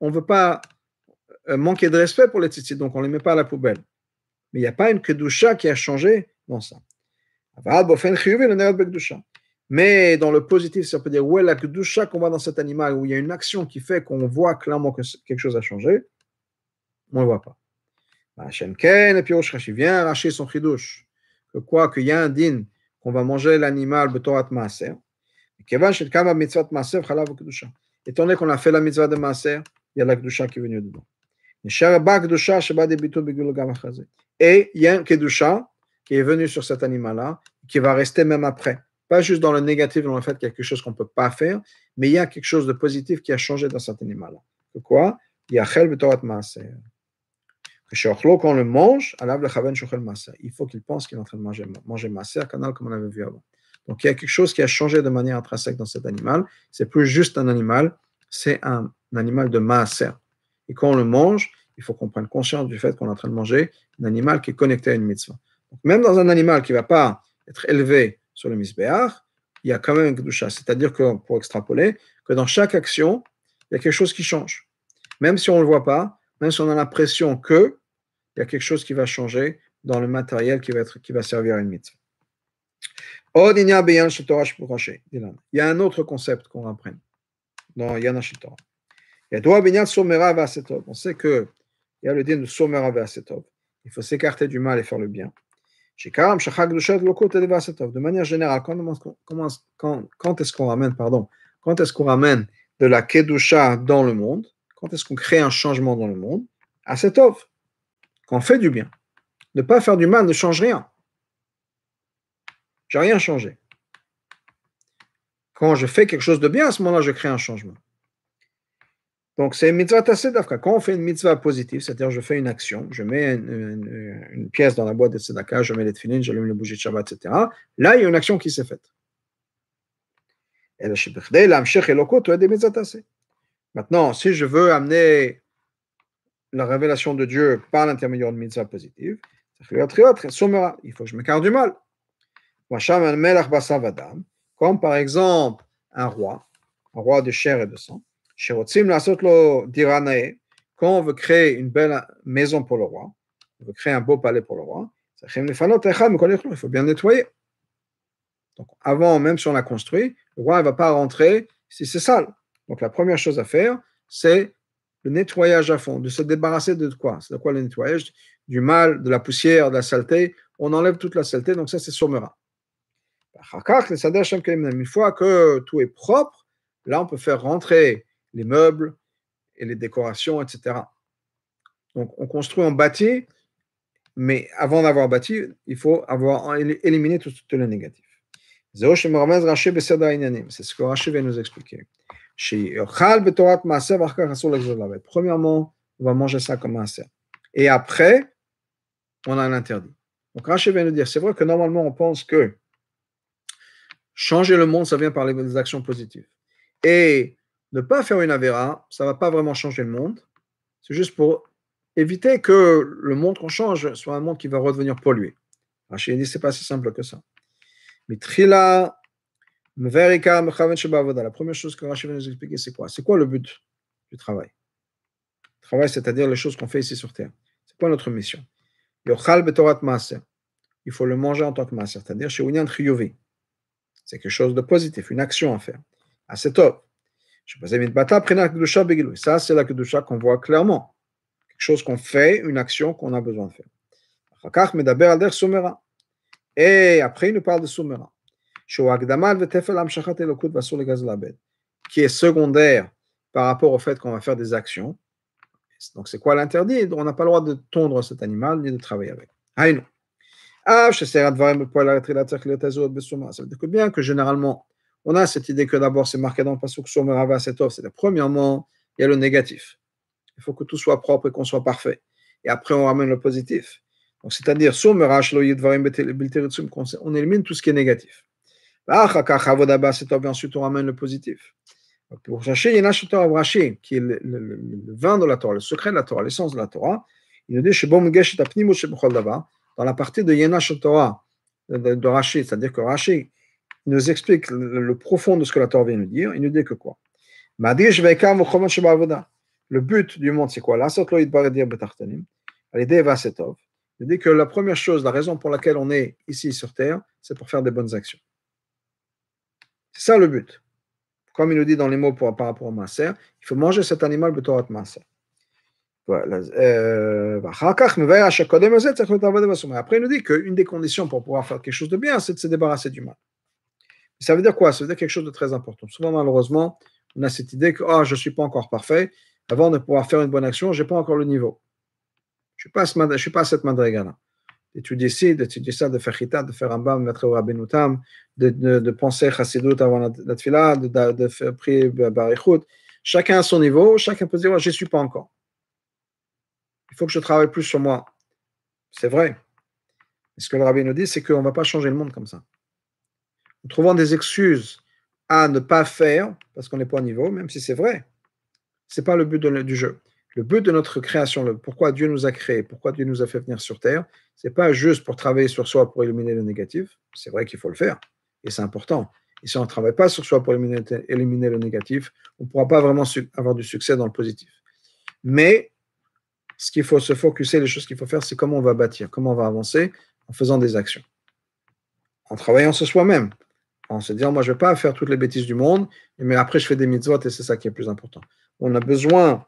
On ne veut pas manquer de respect pour les tzitzit, donc on ne les met pas à la poubelle. Mais il n'y a pas une Kedusha qui a changé dans ça. Mais dans le positif, ça peut dire où est la Kedusha qu'on voit dans cet animal, où il y a une action qui fait qu'on voit clairement que quelque chose a changé, on ne le voit pas. Et puis Rashi vient arracher son chidouche, que quoi, qu'il y a un din qu'on va manger l'animal b'torat maaser, étant donné qu'on a fait la mitzvah de maaser, il y a la Kedusha qui est venue dedans. Et il y a une Kedusha qui est venu sur cet animal-là, qui va rester même après. Pas juste dans le négatif, dans le fait qu'il y a quelque chose qu'on ne peut pas faire, mais il y a quelque chose de positif qui a changé dans cet animal-là. De quoi? Il y a chel b'torat maaser. Quand on le mange, il faut qu'il pense qu'il est en train de manger, manger maaser, canal comme on avait vu avant. Donc il y a quelque chose qui a changé de manière intrinsèque dans cet animal. C'est plus juste un animal, c'est un, un animal de maaser. Et quand on le mange, il faut qu'on prenne conscience du fait qu'on est en train de manger un animal qui est connecté à une mitzvah. Même dans un animal qui ne va pas être élevé sur le Mizbeach, il y a quand même une Kedusha. C'est-à-dire que, pour extrapoler, que dans chaque action, il y a quelque chose qui change. Même si on ne le voit pas, même si on a l'impression que, il y a quelque chose qui va changer dans le matériel qui va, être, qui va servir à une mitzvah. Il y a un autre concept qu'on apprenne dans Yana Shitora. On sait qu'il y a le din de Somera Vasetov. Il faut s'écarter du mal et faire le bien. De manière générale, quand, quand, quand est-ce qu'on ramène, pardon, quand est-ce qu'on ramène de la Kedusha dans le monde, quand est-ce qu'on crée un changement dans le monde, à cette offre, qu'on fait du bien. Ne pas faire du mal ne change rien. J'ai rien changé. Quand je fais quelque chose de bien, à ce moment-là, je crée un changement. Donc, c'est une mitzvah tassée d'Afka. Quand on fait une mitzvah positive, c'est-à-dire je fais une action, je mets une, une, une pièce dans la boîte de tzedaka, je mets les tefilines, j'allume les bougies de Shabbat, et cetera. Là, il y a une action qui s'est faite. Maintenant, si je veux amener la révélation de Dieu par l'intermédiaire de mitzvah positive, il faut que je m'écarte du mal. Comme par exemple un roi, un roi de chair et de sang, quand on veut créer une belle maison pour le roi, on veut créer un beau palais pour le roi, il faut bien nettoyer. Donc avant, même si on l'a construit, le roi ne va pas rentrer si c'est sale. Donc la première chose à faire, c'est le nettoyage à fond, de se débarrasser de quoi? C'est de quoi le nettoyage? Du mal, de la poussière, de la saleté. On enlève toute la saleté, donc ça c'est somera. Une fois que tout est propre, là on peut faire rentrer les meubles et les décorations, et cetera. Donc, on construit, on bâtit, mais avant d'avoir bâti, il faut avoir éliminé tout, tout le négatif. C'est ce que Rashi vient nous expliquer. Premièrement, on va manger ça comme un maaser. Et après, on a l'interdit. Donc, Rashi vient nous dire, c'est vrai que normalement, on pense que changer le monde, ça vient par les actions positives. Et ne pas faire une avéra, ça ne va pas vraiment changer le monde. C'est juste pour éviter que le monde qu'on change soit un monde qui va redevenir pollué. Rashi dit, ce n'est pas si simple que ça. Mais Trila, Mverika, Mechaven Shebavoda, la première chose que Rashi va nous expliquer, c'est quoi? C'est quoi le but du travail? Le travail, c'est-à-dire les choses qu'on fait ici sur Terre. C'est quoi notre mission? Yochal betorat maaser. Il faut le manger en tant que maaser, c'est-à-dire chez Union Triyuvi. C'est quelque chose de positif, une action à faire. Ah, c'est top. Ça, c'est la Kedusha qu'on voit clairement. Quelque chose qu'on fait, une action qu'on a besoin de faire. Et après, il nous parle de Soumera. qui est secondaire par rapport au fait qu'on va faire des actions. Donc c'est quoi l'interdit? On n'a pas le droit de tondre cet animal ni de travailler avec. Ça veut dire que bien que généralement, on a cette idée que d'abord c'est marqué dans le pasuk, c'est-à-dire premièrement, il y a le négatif. Il faut que tout soit propre et qu'on soit parfait. Et après, on ramène le positif. Donc, c'est-à-dire, on élimine tout ce qui est négatif. Et ensuite, on ramène le positif. Pour Rashi, il y a Rashi, qui est le, le, le, le vin de la Torah, le secret de la Torah, l'essence de la Torah. Il nous dit, dans la partie de Yenash Torah de, de Rashi, c'est-à-dire que Rashi nous explique le, le profond de ce que la Torah vient nous dire. Il nous dit que quoi? Le but du monde, c'est quoi? L'idée va cette œuvre. Il dit que la première chose, la raison pour laquelle on est ici sur Terre, c'est pour faire des bonnes actions. C'est ça le but. Comme il nous dit dans les mots pour, par rapport au maaser, il faut manger cet animal b'torat maaser. Voilà. Après, il nous dit qu'une des conditions pour pouvoir faire quelque chose de bien, c'est de se débarrasser du mal. Ça veut dire quoi? Ça veut dire quelque chose de très important. Souvent, malheureusement, on a cette idée que oh, je ne suis pas encore parfait. Avant de pouvoir faire une bonne action, je n'ai pas encore le niveau. Je ne suis pas à cette madrigana. D'étudier ci, d'étudier ça, de faire chita, de faire un bam, de mettre au Rabbeinu Tam, de, de, de penser chassidut avant la, la tefila, de, de, de faire prier barichut. Chacun à son niveau, chacun peut se dire ouais, je ne suis pas encore. Il faut que je travaille plus sur moi. C'est vrai. Mais ce que le Rabbeinu nous dit, c'est qu'on ne va pas changer le monde comme ça. En trouvant des excuses à ne pas faire, parce qu'on n'est pas au niveau, même si c'est vrai, ce n'est pas le but de, du jeu. Le but de notre création, le pourquoi Dieu nous a créés, pourquoi Dieu nous a fait venir sur Terre, ce n'est pas juste pour travailler sur soi pour éliminer le négatif. C'est vrai qu'il faut le faire, et c'est important. Et si on ne travaille pas sur soi pour éliminer, éliminer le négatif, on ne pourra pas vraiment avoir du succès dans le positif. Mais ce qu'il faut se focuser, les choses qu'il faut faire, c'est comment on va bâtir, comment on va avancer en faisant des actions. En travaillant sur soi-même, en se disant, moi je ne vais pas faire toutes les bêtises du monde, mais après je fais des mitzvot et c'est ça qui est le plus important. On a besoin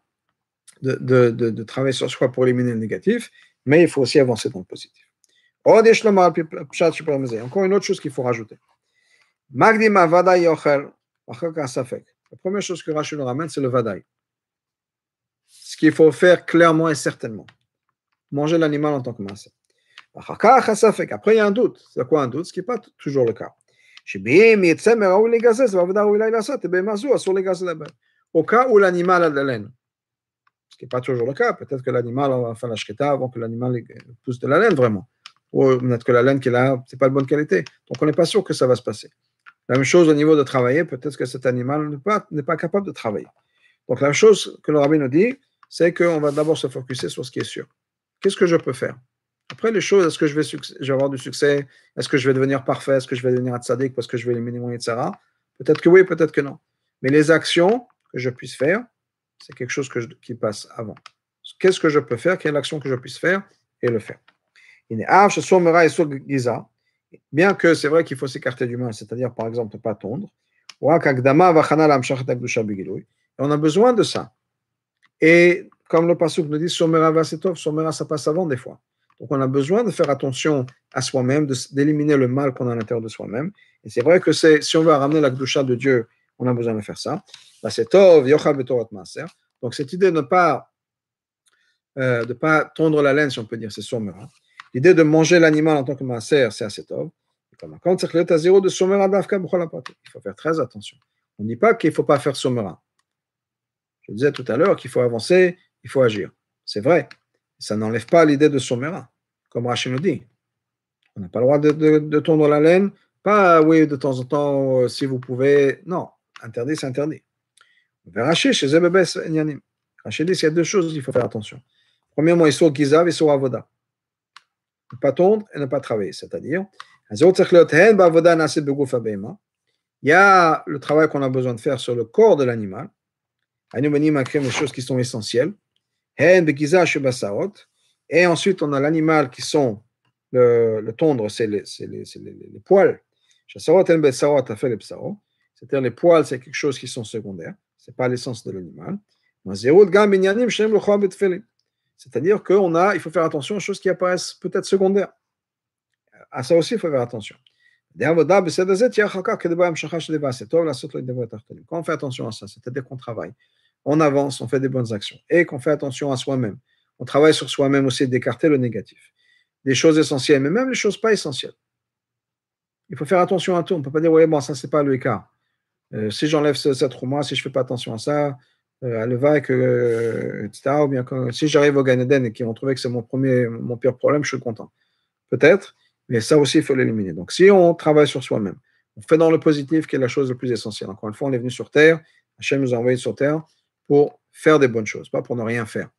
De, de, de, de travailler sur soi pour éliminer le négatif, mais il faut aussi avancer dans le positif. Encore une autre chose qu'il faut rajouter. La première chose que Rashi nous ramène, c'est le vadaï. Ce qu'il faut faire clairement et certainement. Manger l'animal en tant que masse. Après, il y a un doute. C'est quoi un doute? Ce qui n'est pas toujours le cas. Au cas où l'animal a de la laine. Ce qui n'est pas toujours le cas. Peut-être que l'animal, on va faire la shkita avant que l'animal pousse de la laine, vraiment. Ou peut-être que la laine qu'il a, ce n'est pas de bonne qualité. Donc, on n'est pas sûr que ça va se passer. La même chose au niveau de travailler. Peut-être que cet animal n'est pas, n'est pas capable de travailler. Donc, la chose que le Rabbi nous dit, c'est qu'on va d'abord se focuser sur ce qui est sûr. Qu'est-ce que je peux faire? Après, les choses, est-ce que je vais, succ- je vais avoir du succès? Est-ce que je vais devenir parfait? Est-ce que je vais devenir tzaddik parce que je vais éliminer mon yitzhara? Peut-être que oui, peut-être que non. Mais les actions que je puisse faire, c'est quelque chose que je, qui passe avant. Qu'est-ce que je peux faire? Quelle action que je puisse faire? Et le faire. Bien que c'est vrai qu'il faut s'écarter du mal, c'est-à-dire, par exemple, ne pas tondre. On a besoin de ça. Et comme le pasuk nous dit, ça passe avant des fois. Donc, on a besoin de faire attention à soi-même, de, d'éliminer le mal qu'on a à l'intérieur de soi-même. Et c'est vrai que c'est, si on veut ramener la kedusha de Dieu, on a besoin de faire ça. Donc, cette idée de ne pas, euh, de pas tondre la laine, si on peut dire, c'est sourmera. L'idée de manger l'animal en tant que maaser, c'est assez tov. Il faut faire très attention. On ne dit pas qu'il ne faut pas faire sourmera. Je disais tout à l'heure qu'il faut avancer, il faut agir. C'est vrai. Ça n'enlève pas l'idée de sourmera, comme Rashi nous dit. On n'a pas le droit de, de, de tondre la laine. Pas, oui, de temps en temps, euh, si vous pouvez. Non, interdit, c'est interdit. Rashi, chez Zebebes Nyanim. Rashi dit qu'il y a deux choses qu'il faut faire attention. Premièrement, ils sont Gizav, ils sont Avoda. Ne pas tondre et ne pas travailler. C'est-à-dire, il y a le travail qu'on a besoin de faire sur le corps de l'animal. Anoumanim a créé des choses qui sont essentielles. Et ensuite, on a l'animal qui sont le, le tondre, c'est les, c'est les, c'est les, les poils. C'est-à-dire, les poils, c'est quelque chose qui sont secondaires. Ce n'est pas l'essence de l'animal. C'est-à-dire qu'on a, il faut faire attention aux choses qui apparaissent peut-être secondaires. À ça aussi, il faut faire attention. Quand on fait attention à ça, c'est-à-dire qu'on travaille, on avance, on fait des bonnes actions et qu'on fait attention à soi-même. On travaille sur soi-même aussi, d'écarter le négatif. Les choses essentielles, mais même les choses pas essentielles. Il faut faire attention à tout. On ne peut pas dire, ouais, bon, ça, c'est pas le cas. Euh, si j'enlève cette rouma, si je ne fais pas attention à ça, euh, à le vague, euh, et cetera. Ou bien quand, si j'arrive au Gan Eden et qu'ils vont trouver que c'est mon premier, mon pire problème, je suis content. Peut-être, mais ça aussi, il faut l'éliminer. Donc, si on travaille sur soi-même, on fait dans le positif qui est la chose la plus essentielle. Encore une fois, on est venu sur Terre, Hachem nous a envoyés sur Terre pour faire des bonnes choses, pas pour ne rien faire,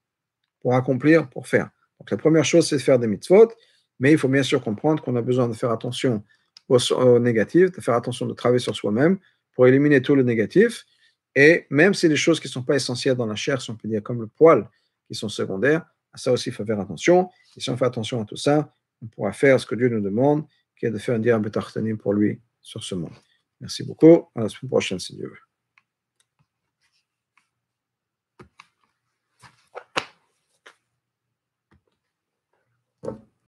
pour accomplir, pour faire. Donc, la première chose, c'est de faire des mitzvot, mais il faut bien sûr comprendre qu'on a besoin de faire attention au, au négatif, de faire attention de travailler sur soi-même pour éliminer tout le négatif. Et même si les choses qui ne sont pas essentielles dans la chair, si on peut dire comme le poil, qui sont secondaires, à ça aussi, il faut faire attention. Et si on fait attention à tout ça, on pourra faire ce que Dieu nous demande, qui est de faire un diable tartanim pour lui sur ce monde. Merci beaucoup. À la semaine prochaine, si Dieu veut.